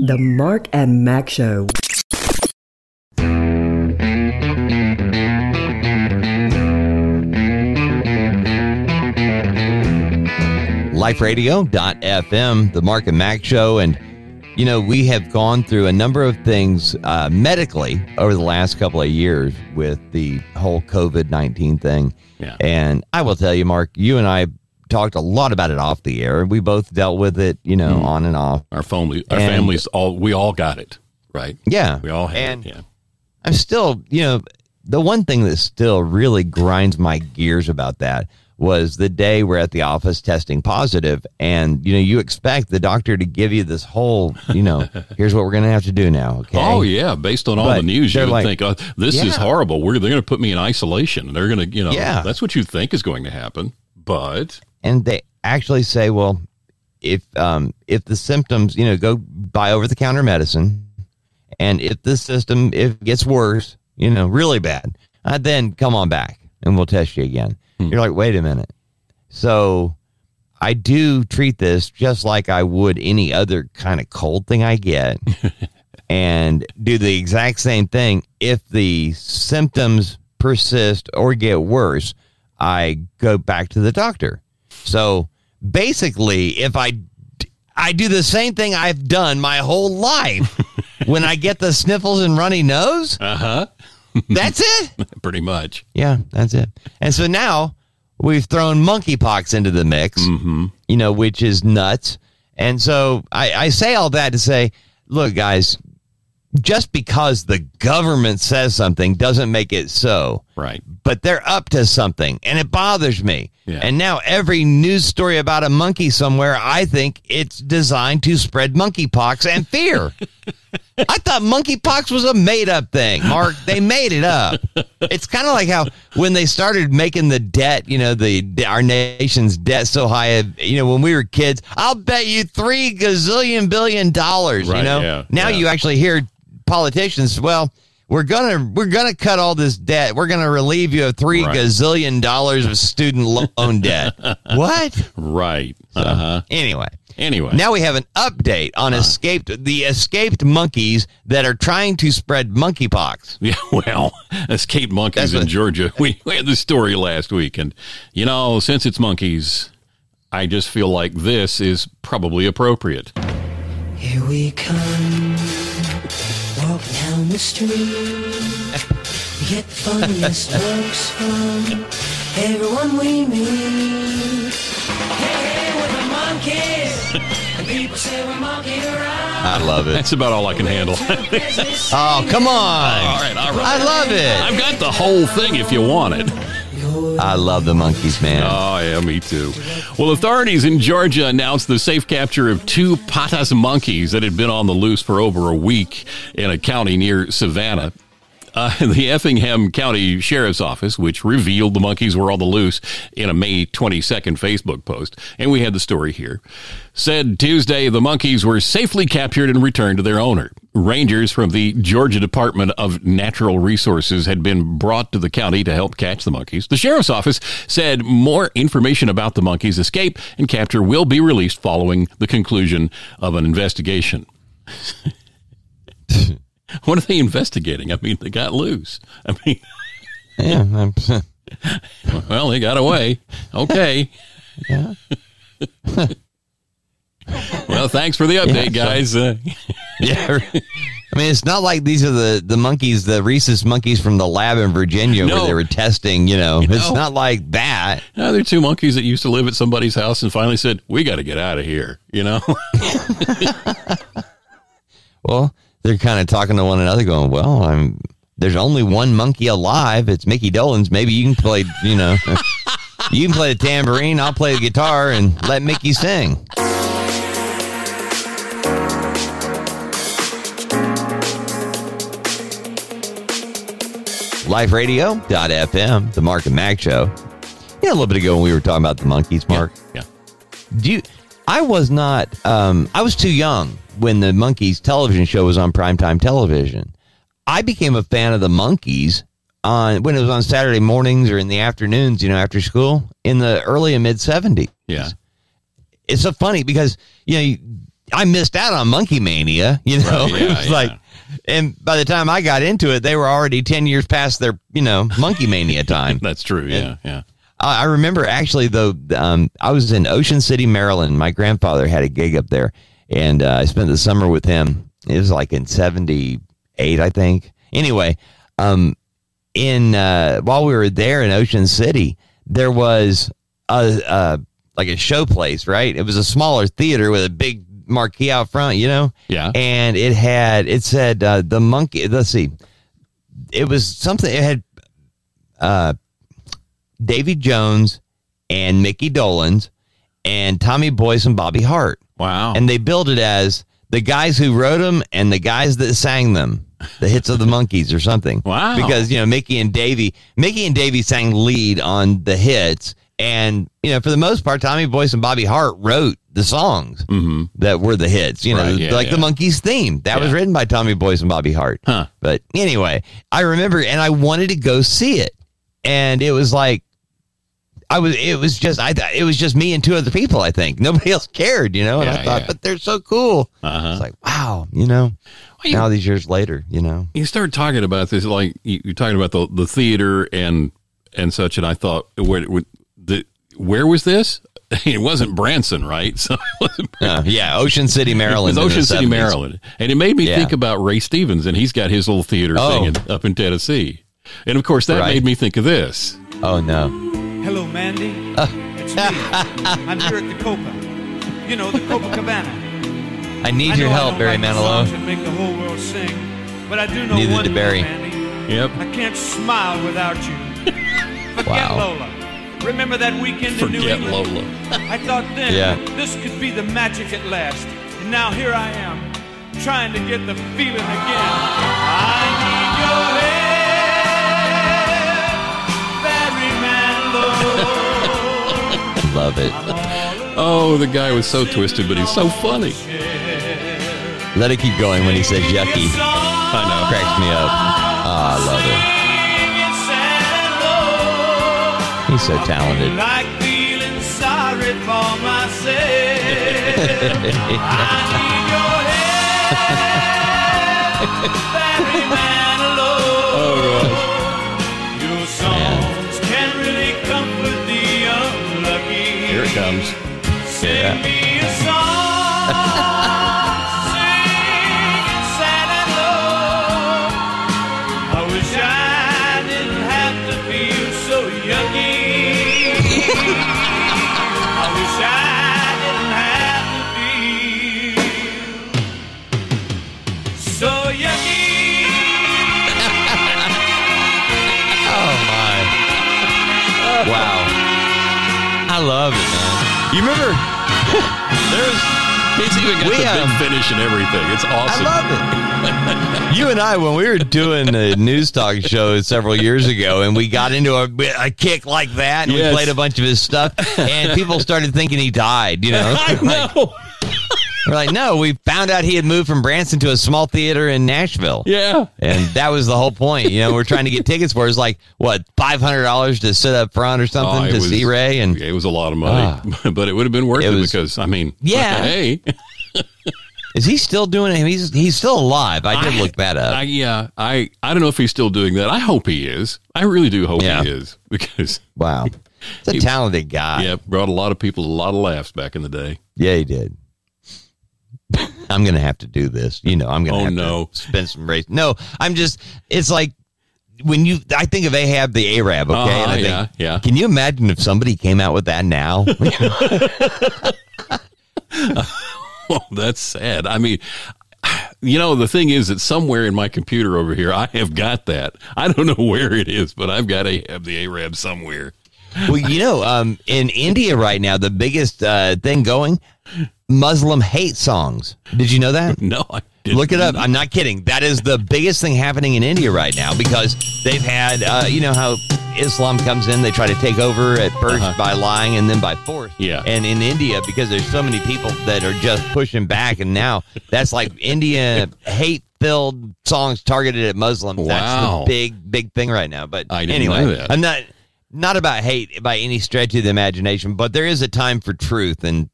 The Mark and Mac Show. Liferadio.fm, the Mark and Mac Show. And you know, we have gone through a number of things medically over the last couple of years with the whole COVID-19 thing. Yeah. And I will tell you, Mark, you and I talked a lot about it off the air. We both dealt with it, you know, on and off. Our families, we all got it, right? Yeah. We all had it, yeah. I'm still, you know, the one thing that still really grinds my gears about that was the day we're at the office testing positive, and you know, you expect the doctor to give you this whole, you know, here's what we're going to have to do now. Okay. Oh yeah, based on all the news, you would think, oh, this is horrible. They're going to put me in isolation. They're going to, you know, that's what you think is going to happen. But and they actually say, well, if the symptoms, you know, go buy over the counter medicine, and if it gets worse, you know, really bad, then come on back and we'll test you again. You're like, wait a minute. So I do treat this just like I would any other kind of cold thing I get and do the exact same thing. If the symptoms persist or get worse, I go back to the doctor. So basically, if I do the same thing I've done my whole life when I get the sniffles and runny nose. Uh-huh. That's it? Pretty much. Yeah, that's it. And so now we've thrown monkeypox into the mix, you know, which is nuts. And so I say all that to say, look, guys, just because the government says something doesn't make it so. Right. But they're up to something, and it bothers me. Yeah. And now every news story about a monkey somewhere, I think it's designed to spread monkeypox and fear. I thought monkeypox was a made-up thing, Mark. They made it up. It's kind of like how when they started making the debt, you know, our nation's debt so high, you know, when we were kids, I'll bet you $3 gazillion, right, you know. Yeah, now you actually hear politicians, well, we're gonna cut all this debt. We're gonna relieve you of $3 gazillion of student loan debt. What? Right. Uh-huh. So, anyway. Now we have an update on escaped monkeys that are trying to spread monkeypox. Yeah, well, escaped monkeys in Georgia. We had this story last week, and you know, since it's monkeys, I just feel like this is probably appropriate. Here we come. Walk down the street, we get the funniest looks from everyone we meet. Hey, we're the monkeys, and people say we're monkeying around. I love it. That's about all I can handle. Oh, come on. All right. I love it. I've got the whole thing if you want it. I love the monkeys, man. Oh, yeah, me too. Well, authorities in Georgia announced the safe capture of two patas monkeys that had been on the loose for over a week in a county near Savannah. The Effingham County Sheriff's Office, which revealed the monkeys were on the loose in a May 22nd Facebook post, and we had the story here, said Tuesday the monkeys were safely captured and returned to their owner. Rangers from the Georgia Department of Natural Resources had been brought to the county to help catch the monkeys. The Sheriff's Office said more information about the monkeys' escape and capture will be released following the conclusion of an investigation. What are they investigating? I mean, they got loose. I mean, yeah. Well, they got away. Okay. Yeah. Well, thanks for the update, guys. Yeah. I mean, it's not like these are the monkeys, the rhesus monkeys from the lab in Virginia where they were testing, you know. It's not like that. No, they're two monkeys that used to live at somebody's house and finally said, we got to get out of here, you know. Well, they're kind of talking to one another going, well, there's only one monkey alive. It's Mickey Dolenz. Maybe you can play, you know, you can play the tambourine. I'll play the guitar and let Mickey sing. Liferadio.fm, the Mark and Mac Show. Yeah, a little bit ago when we were talking about the monkeys, Mark. Yeah. I was not, I was too young when the Monkees television show was on primetime television. I became a fan of the Monkees when it was on Saturday mornings or in the afternoons, you know, after school in the early and mid 70s. Yeah. It's so funny because, you know, I missed out on Monkey Mania, you know, right, yeah, it was like, and by the time I got into it, they were already 10 years past their, you know, Monkey Mania time. That's true. Yeah. And, yeah. I remember actually though, I was in Ocean City, Maryland. My grandfather had a gig up there and I spent the summer with him. It was like in 78, I think. Anyway, while we were there in Ocean City, there was a show place, right? It was a smaller theater with a big marquee out front, you know? Yeah. And it said the Monkey, let's see. It was something, it had Davy Jones and Mickey Dolenz and Tommy Boyce and Bobby Hart. Wow. And they billed it as the guys who wrote them and the guys that sang them. The hits of the Monkees or something. Wow. Because, you know, Mickey and Davy sang lead on the hits. And, you know, for the most part, Tommy Boyce and Bobby Hart wrote the songs that were the hits, you know, right, yeah, like the Monkees theme that was written by Tommy Boyce and Bobby Hart. Huh. But anyway, I remember and I wanted to go see it. And it was like, it was just me and two other people, I think. Nobody else cared, you know, and I thought, but they're so cool. Uh-huh. It's like, wow, you know. Now these years later, you know, you start talking about this, like you're talking about the theater and such. And I thought, where was this? It wasn't Branson, right? So it wasn't Branson. Ocean City, Maryland. It was Ocean City, 70s. Maryland. And it made me think about Ray Stevens, and he's got his little theater thing up in Tennessee. And of course that made me think of this. Oh no. Hello, Mandy. It's me. I'm here at the Copa, you know, the Copacabana. I need your help, Barry Manilow. Neither did Barry. Yep. I can't smile without you. Forget Lola. Remember that weekend in New England? Forget Lola. I thought then this could be the magic at last. And now here I am, trying to get the feeling again. I need your help, Barry Manilow. Love it. Oh, the guy was so twisted, but he's so funny. Let it keep going when he says yucky. I know. Cracks me up. Oh, I love it. He's so talented. Like feeling sorry for myself. I need your help, Barry Manilow. Oh, your songs can really comfort the unlucky. Here it comes. Sing me a song. I love it, man. You remember? He's even got the big finish and everything. It's awesome. I love it. You and I, when we were doing a news talk show several years ago, and we got into a kick like that, and we played a bunch of his stuff, and people started thinking he died, you know? I know. We're like, no, we found out he had moved from Branson to a small theater in Nashville. Yeah. And that was the whole point. You know, we're trying to get tickets for it. It was like, what, $500 to sit up front or something to see Ray? And it was a lot of money, but it would have been worth it because, I mean, hey. Is he still doing it? He's still alive. I did look that up. I don't know if he's still doing that. I hope he is. I really do hope he is because. Wow. He's a talented guy. Yeah, brought a lot of people a lot of laughs back in the day. Yeah, he did. I'm going to have to do this. You know, I'm going to to spend some race. No, I'm just, it's like when I think of Ahab the Arab, okay? And I think, can you imagine if somebody came out with that now? Well, that's sad. I mean, you know, the thing is that somewhere in my computer over here, I have got that. I don't know where it is, but I've got Ahab the Arab somewhere. Well, you know, in India right now, the biggest thing going, Muslim hate songs. Did you know that? No, I didn't. Look it up. I'm not kidding. That is the biggest thing happening in India right now because they've had, you know how Islam comes in, they try to take over at first by lying and then by force. Yeah. And in India, because there's so many people that are just pushing back, and now that's like India hate filled songs targeted at Muslims. Wow. That's the big thing right now. But anyway, I'm not about hate by any stretch of the imagination, but there is a time for truth, and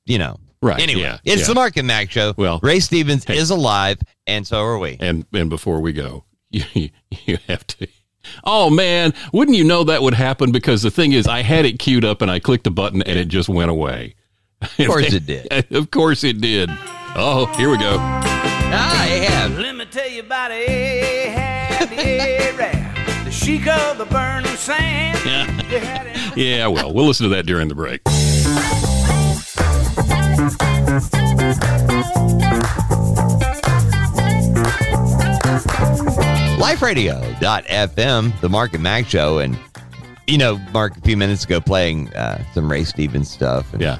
Right. Anyway, it's the Mark and Mac show. Well, Ray Stevens is alive, and so are we. And before we go, you have to. Oh man, wouldn't you know that would happen? Because the thing is, I had it queued up, and I clicked a button, and it just went away. Of course it did. Of course it did. Oh, here we go. Ahab. Let me tell you about Ahab the Arab, the sheik of the burning sand. Yeah. Yeah. Well, we'll listen to that during the break. Liferadio.fm, the Mark and Mac show, and Mark a few minutes ago playing some Ray Stevens stuff. And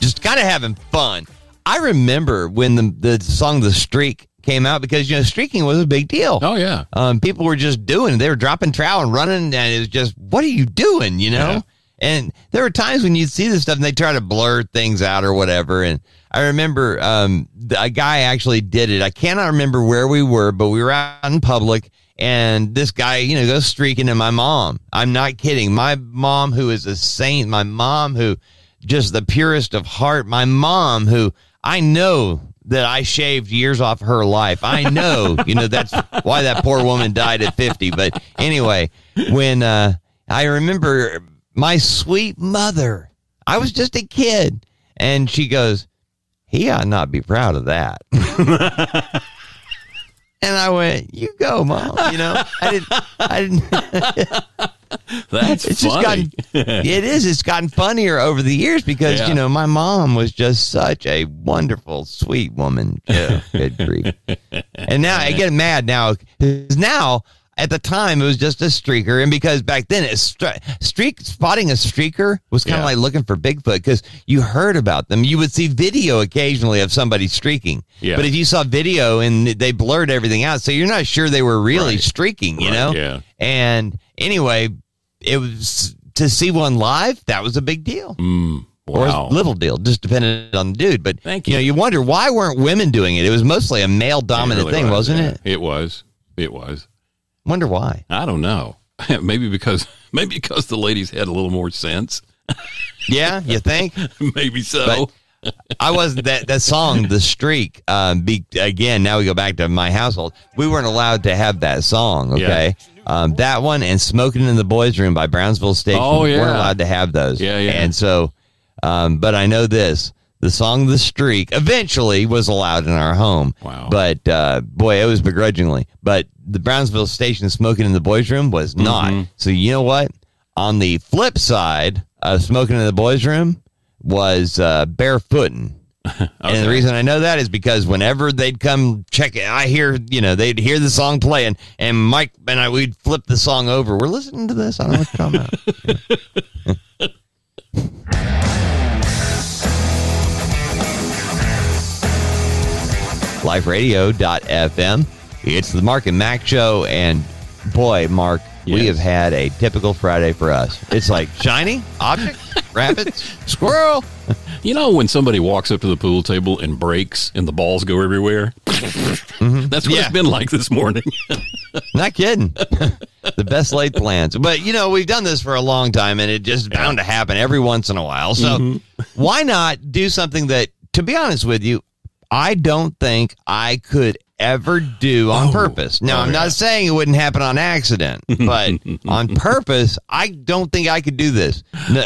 just kind of having fun. I remember when the song "The Streak" came out because streaking was a big deal. Oh yeah, people were just doing. They were dropping trowel and running, and it was just, what are you doing? Yeah. And there were times when you'd see this stuff and they try to blur things out or whatever. And I remember a guy actually did it. I cannot remember where we were, but we were out in public, and this guy, goes streaking. And my mom, I'm not kidding. My mom, who is a saint, my mom, who just the purest of heart, my mom, who I know that I shaved years off her life. I know, that's why that poor woman died at 50. But anyway, when I remember my sweet mother, I was just a kid, and she goes, he ought not be proud of that. And I went, you go, Mom. I didn't. That's it's funny. It is. It's gotten funnier over the years because, my mom was just such a wonderful, sweet woman. Yeah, good grief. And now I get mad now because at the time, it was just a streaker, and because back then, spotting a streaker was kind of like looking for Bigfoot, because you heard about them. You would see video occasionally of somebody streaking, but if you saw video and they blurred everything out, so you're not sure they were really streaking, you know? Yeah. And anyway, it was to see one live, that was a big deal. Wow. Or a little deal, just depending on the dude. But you wonder, why weren't women doing it? It was mostly a male-dominant thing, wasn't it? It was. Wonder why? I don't know. Maybe because the ladies had a little more sense. Yeah, you think? Maybe so. But I wasn't that song, "The Streak." Again, now we go back to my household. We weren't allowed to have that song. Okay, that one and "Smoking in the Boys' Room" by Brownsville Station. Oh yeah, we weren't allowed to have those. Yeah. And so, but I know this. The song "The Streak" eventually was allowed in our home. Wow. But, it was begrudgingly. But the Brownsville Station "Smoking in the Boys' Room" was not. Mm-hmm. So you know what? On the flip side of "Smoking in the Boys' Room" was "Barefooting." Okay. And the reason I know that is because whenever they'd come check it, I hear, they'd hear the song playing, and Mike and I, we'd flip the song over. We're listening to this. I don't know what you're talking about. Liferadio.fm. It's the Mark and Mac show, and boy, Mark, we have had a typical Friday for us. It's like shiny object, rabbits, squirrel. When somebody walks up to the pool table and breaks and the balls go everywhere? Mm-hmm. That's what it's been like this morning. Not kidding. The best laid plans. But, we've done this for a long time, and it just bound to happen every once in a while. So why not do something that, to be honest with you, I don't think I could ever do on purpose. Now, I'm not saying it wouldn't happen on accident, but on purpose, I don't think I could do this. No,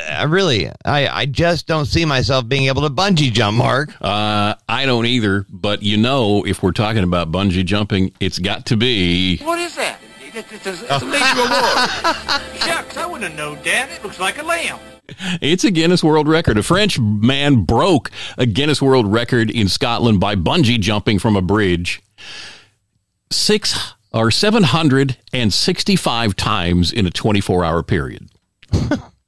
I just don't see myself being able to bungee jump, Mark. I don't either, but if we're talking about bungee jumping, it's got to be... What is that? It's a major award. Shucks, I wouldn't have known that. It looks like a lamb. It's a Guinness World Record. A French man broke a Guinness World Record in Scotland by bungee jumping from a bridge 765 times in a 24-hour period.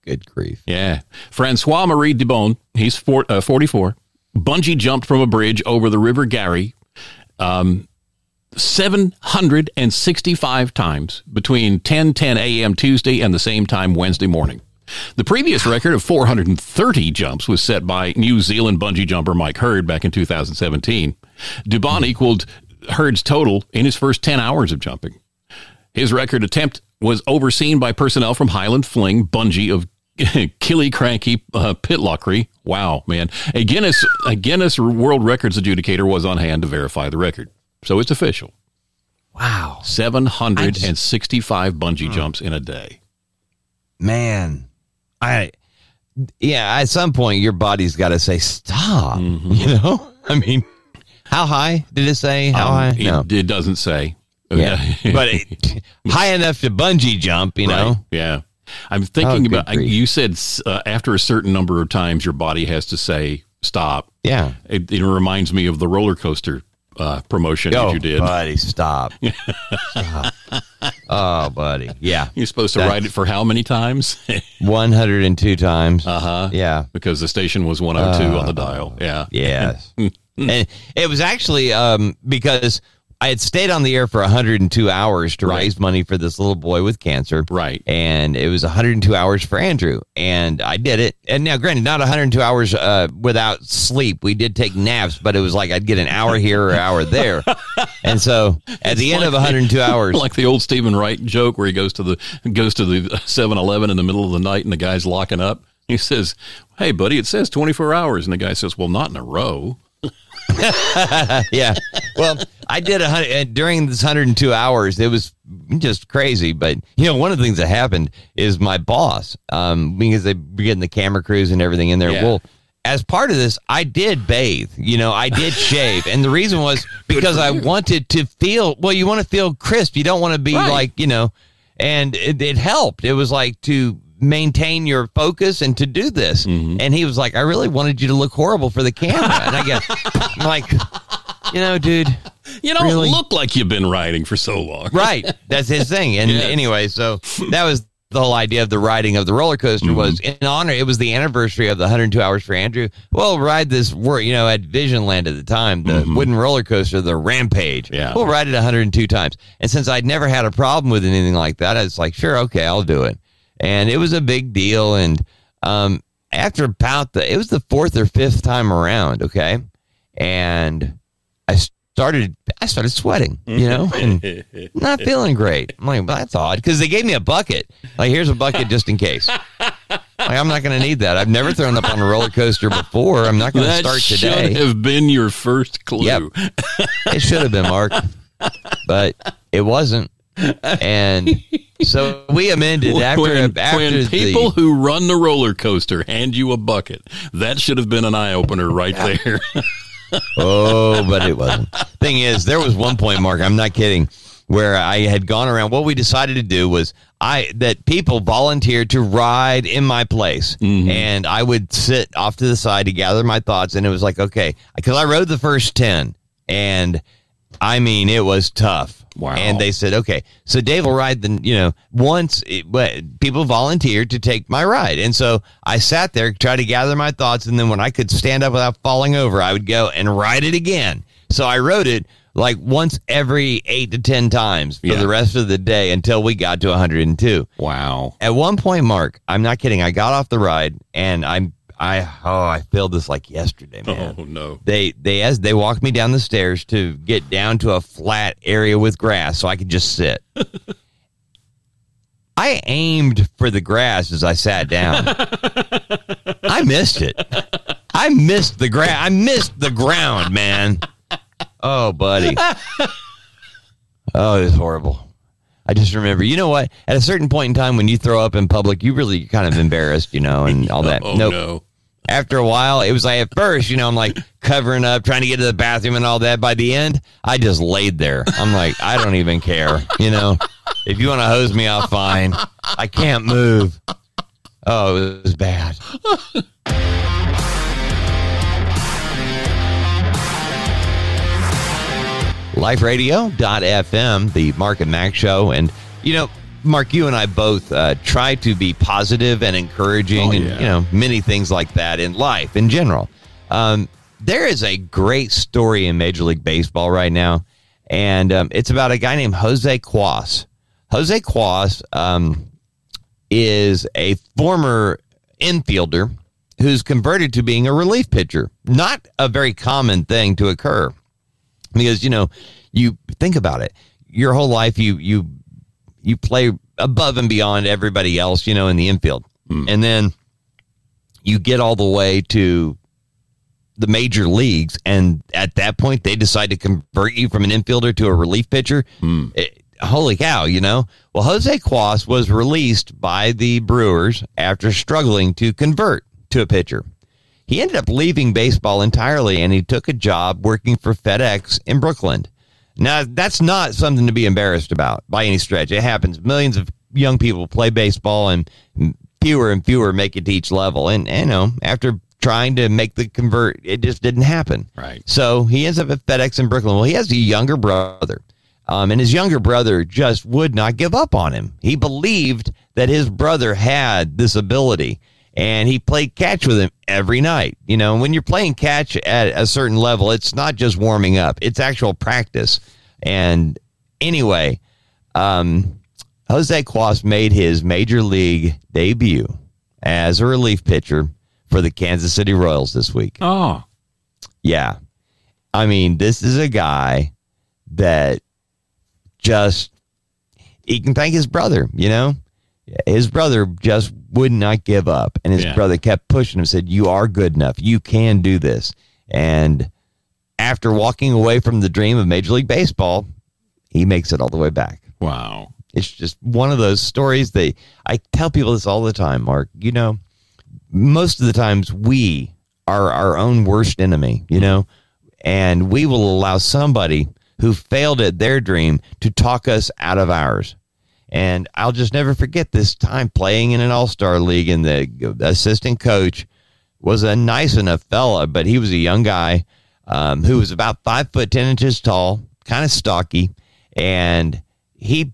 Good grief. Yeah. Francois-Marie Dubon, he's 44, bungee jumped from a bridge over the River Garry 765 times between 10:10 a.m. Tuesday and the same time Wednesday morning. The previous record of 430 jumps was set by New Zealand bungee jumper Mike Hurd back in 2017. Dubon equaled herds total in his first 10 hours of jumping. His record attempt was overseen by personnel from Highland Fling, Bungee of Killy Cranky Pitlochry. Wow, man. A Guinness World Records adjudicator was on hand to verify the record. So it's official. Wow. 765 bungee jumps in a day. Man. Yeah, at some point your body's got to say stop, you know? I mean, how high did it say? How high? No. It doesn't say. Yeah. But high enough to bungee jump, you know? Yeah. I'm thinking about, you said after a certain number of times your body has to say stop. Yeah. It reminds me of the roller coaster promotion that you did. Buddy, stop. Stop. Oh, buddy. Yeah. You're supposed to ride it for how many times? 102 times. Uh-huh. Yeah. Because the station was 102 on the dial. Yeah. Yes. And it was actually because I had stayed on the air for 102 hours to raise money for this little boy with cancer. Right. And it was 102 hours for Andrew. And I did it. And now, granted, not 102 hours without sleep. We did take naps, but it was like I'd get an hour here or an hour there. And so at the end of 102 hours. Like the old Stephen Wright joke where he goes to the 7-Eleven in the middle of the night and the guy's locking up. He says, hey, buddy, it says 24 hours. And the guy says, well, not in a row. Yeah. Well, I did 100 during this 102 hours. It was just crazy. But, you know, one of the things that happened is my boss, because they were getting the camera crews and everything in there. Yeah. Well, as part of this, I did bathe. You know, I did shave. And the reason was because I wanted to feel, well, you want to feel crisp. You don't want to be like, you know, and it helped. It was like to maintain your focus and to do this. And he was like, I really wanted you to look horrible for the camera. And I got like, you know, dude, you don't look like you've been riding for so long. Right. That's his thing. And anyway, so that was the whole idea of the riding of the roller coaster was in honor. It was the anniversary of the 102 hours for Andrew. Well, ride this, you know, at Visionland at the time, the wooden roller coaster, the Rampage. Yeah. We'll ride it 102 times. And since I'd never had a problem with anything like that, I was like, sure, okay, I'll do it. And it was a big deal. And after about it was the fourth or fifth time around, okay? And I started sweating, you know, and not feeling great. I'm like, that's odd, because they gave me a bucket. Like, here's a bucket just in case. Like, I'm not going to need that. I've never thrown up on a roller coaster before. I'm not going to start today. That should have been your first clue. Yep. It should have been, Mark. But it wasn't. And so we amended after people who run the roller coaster hand you a bucket. That should have been an eye opener right there. Oh, but it wasn't. Thing is, there was one point, Mark, I'm not kidding, where I had gone around. What we decided to do was that people volunteered to ride in my place, and I would sit off to the side to gather my thoughts. And it was like, okay, because I rode the first 10, and I mean, it was tough. Wow. And they said, okay, so Dave will ride the, you know, once, but people volunteered to take my ride. And so I sat there, tried to gather my thoughts. And then when I could stand up without falling over, I would go and ride it again. So I rode it like once every 8 to 10 times for the rest of the day until we got to 102. Wow. At one point, Mark, I'm not kidding. I got off the ride and I feel this like yesterday, man. Oh no! They walked me down the stairs to get down to a flat area with grass so I could just sit. I aimed for the grass as I sat down. I missed it. I missed the grass. I missed the ground, man. Oh, buddy. Oh, it was horrible. I just remember, you know what? At a certain point in time, when you throw up in public, you really kind of embarrassed, you know, and all that. No. After a while, it was like at first, you know, I'm like covering up, trying to get to the bathroom and all that. By the end, I just laid there. I'm like, I don't even care. You know, if you want to hose me off, fine. I can't move. Oh, it was bad. Liferadio.fm, the Mark and Mac show. And, you know, Mark, you and I both try to be positive and encouraging and, you know, many things like that in life in general. There is a great story in Major League Baseball right now, and it's about a guy named Jose Quas. Jose Quas is a former infielder who's converted to being a relief pitcher. Not a very common thing to occur. Because, you know, you think about it, your whole life, you play above and beyond everybody else, you know, in the infield. Mm. And then you get all the way to the major leagues. And at that point, they decide to convert you from an infielder to a relief pitcher. Mm. Holy cow, you know? Well, Jose Quas was released by the Brewers after struggling to convert to a pitcher. He ended up leaving baseball entirely, and he took a job working for FedEx in Brooklyn. Now, that's not something to be embarrassed about by any stretch. It happens. Millions of young people play baseball, and fewer make it to each level. And you know, after trying to make the convert, it just didn't happen. Right. So he ends up at FedEx in Brooklyn. Well, he has a younger brother. And his younger brother just would not give up on him. He believed that his brother had this ability, and he played catch with him every night. You know, when you're playing catch at a certain level, it's not just warming up. It's actual practice. And anyway, Jose Quas made his major league debut as a relief pitcher for the Kansas City Royals this week. Oh. Yeah. I mean, this is a guy that just, he can thank his brother, you know? His brother just would not give up. And his brother kept pushing him, said, you are good enough. You can do this. And after walking away from the dream of Major League Baseball, he makes it all the way back. Wow. It's just one of those stories that I tell people this all the time, Mark. You know, most of the times we are our own worst enemy, you know, and we will allow somebody who failed at their dream to talk us out of ours. And I'll just never forget this time playing in an all-star league, and the assistant coach was a nice enough fella, but he was a young guy who was about 5'10" tall, kind of stocky. And he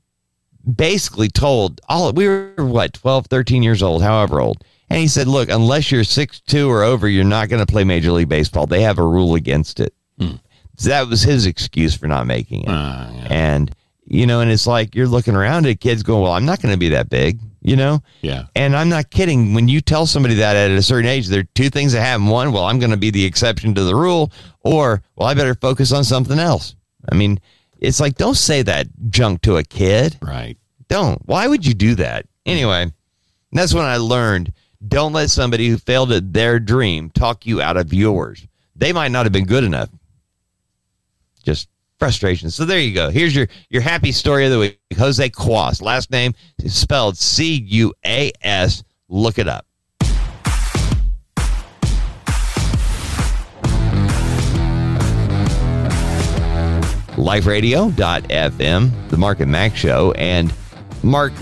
basically told all, we were what, 12, 13 years old, however old. And he said, look, unless you're 6'2" or over, you're not going to play Major League Baseball. They have a rule against it. Hmm. So that was his excuse for not making it. Yeah. And, you know, and it's like you're looking around at kids going, well, I'm not going to be that big, you know? Yeah. And I'm not kidding. When you tell somebody that at a certain age, there are two things that happen. One, well, I'm going to be the exception to the rule, or, well, I better focus on something else. I mean, it's like, don't say that junk to a kid. Right. Don't. Why would you do that? Anyway, that's when I learned, don't let somebody who failed at their dream talk you out of yours. They might not have been good enough. Just frustration. So there you go. Here's your happy story of the week. Jose Quas. Last name is spelled C-U-A-S. Look it up. Liferadio.fm, the Mark and Mac Show. And Mark,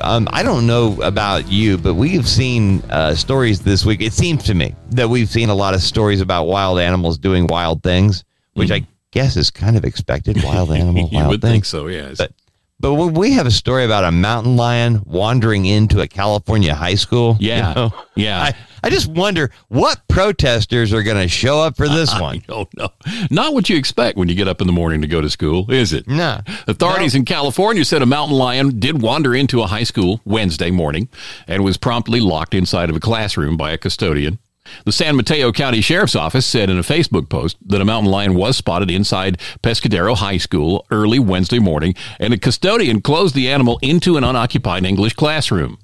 I don't know about you, but we've seen stories this week. It seems to me that we've seen a lot of stories about wild animals doing wild things, which I guess is kind of expected. Wild animal, you wild would thing. Think so, yes. But when we have a story about a mountain lion wandering into a California high school, yeah, you know, yeah. I just wonder what protesters are going to show up for this one. Oh no, not what you expect when you get up in the morning to go to school, is it? No. Authorities in California said a mountain lion did wander into a high school Wednesday morning and was promptly locked inside of a classroom by a custodian. The San Mateo County Sheriff's Office said in a Facebook post that a mountain lion was spotted inside Pescadero High School early Wednesday morning, and a custodian closed the animal into an unoccupied English classroom.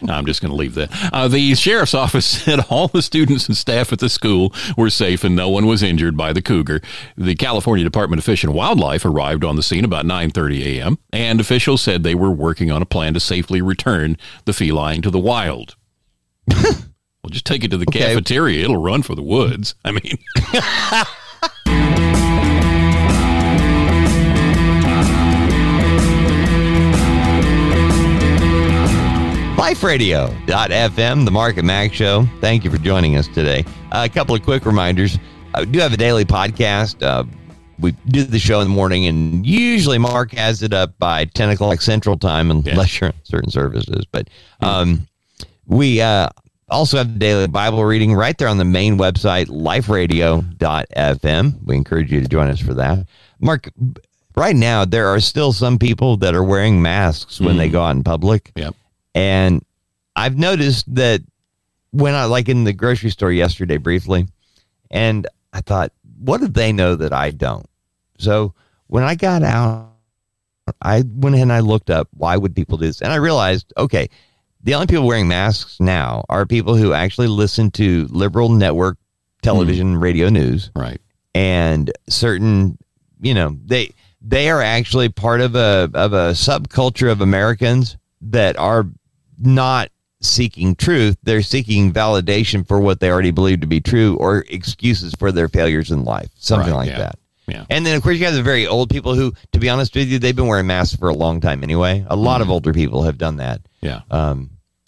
No, I'm just going to leave that. The Sheriff's Office said all the students and staff at the school were safe and no one was injured by the cougar. The California Department of Fish and Wildlife arrived on the scene about 9:30 a.m., and officials said they were working on a plan to safely return the feline to the wild. Well, just take it to the cafeteria. It'll run for the woods. I mean... Liferadio.fm, the Mark and Mac Show. Thank you for joining us today. A couple of quick reminders. I do have a daily podcast. We do the show in the morning, and usually Mark has it up by 10 o'clock Central Time, unless you're on certain services. But we also have the daily Bible reading right there on the main website, liferadio.fm. We encourage you to join us for that. Mark, right now, there are still some people that are wearing masks when they go out in public. Yep. And I've noticed that when I, like in the grocery store yesterday briefly, and I thought, what do they know that I don't? So when I got out, I went ahead and I looked up, why would people do this? And I realized, okay, the only people wearing masks now are people who actually listen to liberal network television, radio news. Right. And certain, you know, they are actually part of a subculture of Americans that are not seeking truth. They're seeking validation for what they already believe to be true, or excuses for their failures in life, something right, like yeah. that. Yeah. And then, of course, you have the very old people who, to be honest with you, they've been wearing masks for a long time anyway. A lot of older people have done that. Yeah.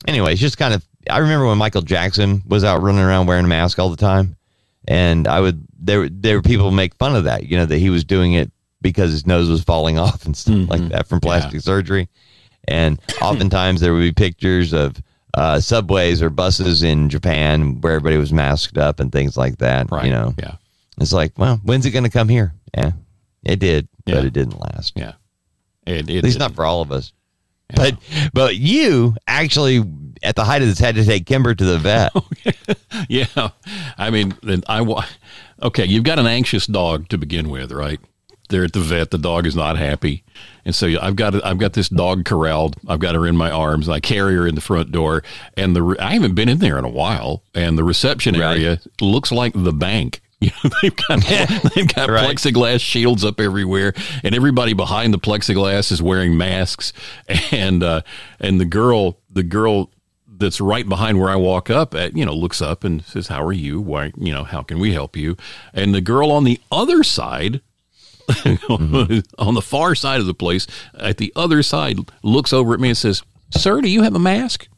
Anyway, it's just kind of, I remember when Michael Jackson was out running around wearing a mask all the time, and there were people make fun of that, you know, that he was doing it because his nose was falling off and stuff like that from plastic surgery. And oftentimes there would be pictures of subways or buses in Japan where everybody was masked up and things like that. Right. You know? Yeah. It's like, well, when's it going to come here? Yeah, it did, but it didn't last. Yeah, at least not for all of us. Yeah. But you actually, at the height of this, had to take Kimber to the vet. Yeah, I mean, okay, you've got an anxious dog to begin with, right? They're at the vet. The dog is not happy, and so I've got this dog corralled. I've got her in my arms. I carry her in the front door, and I haven't been in there in a while, and the reception area looks like the bank. You know, they've got plexiglass shields up everywhere, and everybody behind the plexiglass is wearing masks. And the girl that's right behind where I walk up at, you know, looks up and says, "How are you? Why, you know, how can we help you?" And the girl on the other side, on the far side of the place, at the other side, looks over at me and says, "Sir, do you have a mask?"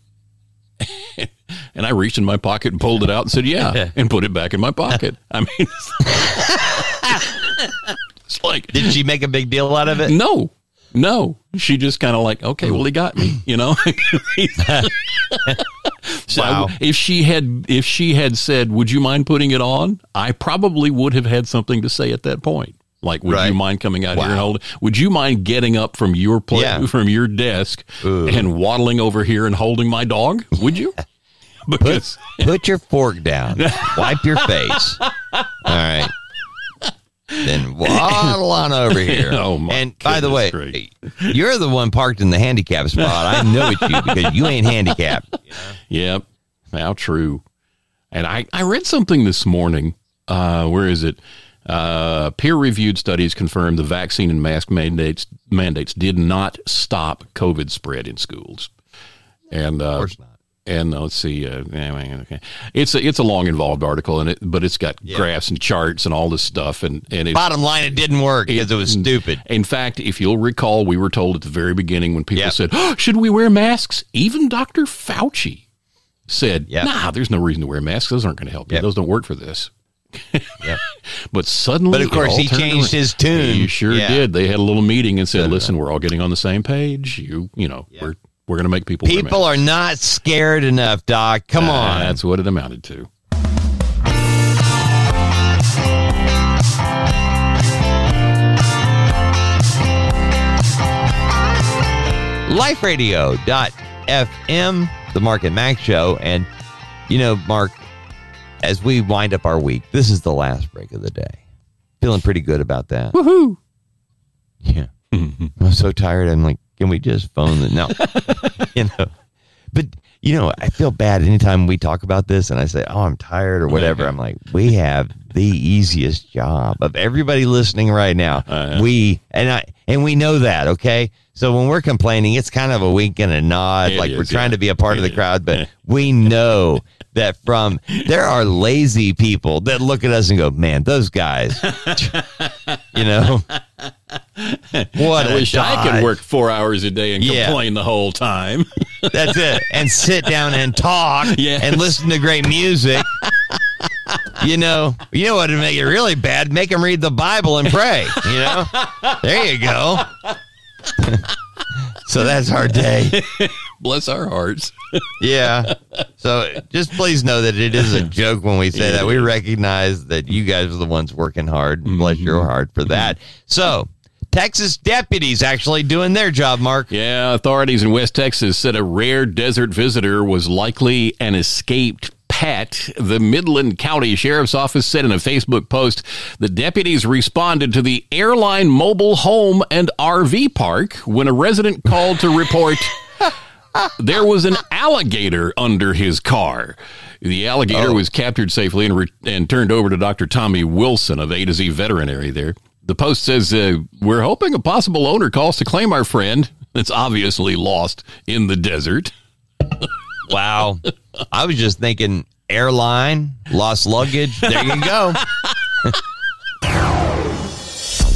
And I reached in my pocket and pulled it out and said, yeah, and put it back in my pocket. I mean, it's like... Did she make a big deal out of it? No. She just kind of like, okay, well, he got me, you know? So wow. If she had said, would you mind putting it on? I probably would have had something to say at that point. Like, would you mind coming out here and holding? Would you mind getting up from your plate, from your desk, and waddling over here and holding my dog? Would you? Because put your fork down, wipe your face. All right, then waddle on over here. Oh my! And by the way, you're the one parked in the handicap spot. I know it's you because you ain't handicapped. You know? Yep, how true. And I read something this morning. Where is it? Peer-reviewed studies confirm the vaccine and mask mandates did not stop COVID spread in schools. And of course not. And let's see, okay, it's a long, involved article, and but it's got graphs and charts and all this stuff. And bottom line, it didn't work because it was stupid. In fact, if you'll recall, we were told at the very beginning when people said, oh, "Should we wear masks?" Even Dr. Fauci said, "Nah, there's no reason to wear masks. Those aren't going to help you. Those don't work for this." But suddenly, but of course, he changed his tune. You sure did. They had a little meeting and said, "Listen, we're all getting on the same page. You know, we're going to make people are not scared enough, Doc. Come on." That's what it amounted to. Liferadio.fm, the Mark and Mac Show, and you know, Mark. As we wind up our week, this is the last break of the day. Feeling pretty good about that. Woohoo! Yeah. I'm so tired. I'm like, can we just phone it? No. You know. But, you know, I feel bad anytime we talk about this and I say, oh, I'm tired or whatever. I'm like, we have the easiest job of everybody listening right now. We know that, okay? So when we're complaining, it's kind of a wink and a nod. We're trying to be a part of the crowd, but we know that there are lazy people that look at us and go, man, those guys, you know, what I wish I could work 4 hours a day and complain the whole time. That's it. And sit down and talk and listen to great music. You know what would make it really bad? Make them read the Bible and pray, you know? There you go. So that's our day. Bless our hearts. So just please know that it is a joke when we say that. We recognize that you guys are the ones working hard. Bless your heart for that. So Texas deputies actually doing their job, Mark. Authorities in West Texas said a rare desert visitor was likely an escaped pet. The Midland County Sheriff's Office said in a Facebook post, the deputies responded to the Airline Mobile Home and RV Park when a resident called to report there was an alligator under his car. The alligator was captured safely and turned over to Dr. Tommy Wilson of A to Z Veterinary there. The post says, we're hoping a possible owner calls to claim our friend that's obviously lost in the desert. Wow. I was just thinking airline, lost luggage. There you go.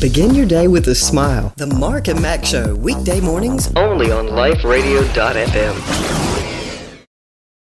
Begin your day with a smile. The Mark and Mac Show, weekday mornings only on Liferadio.fm.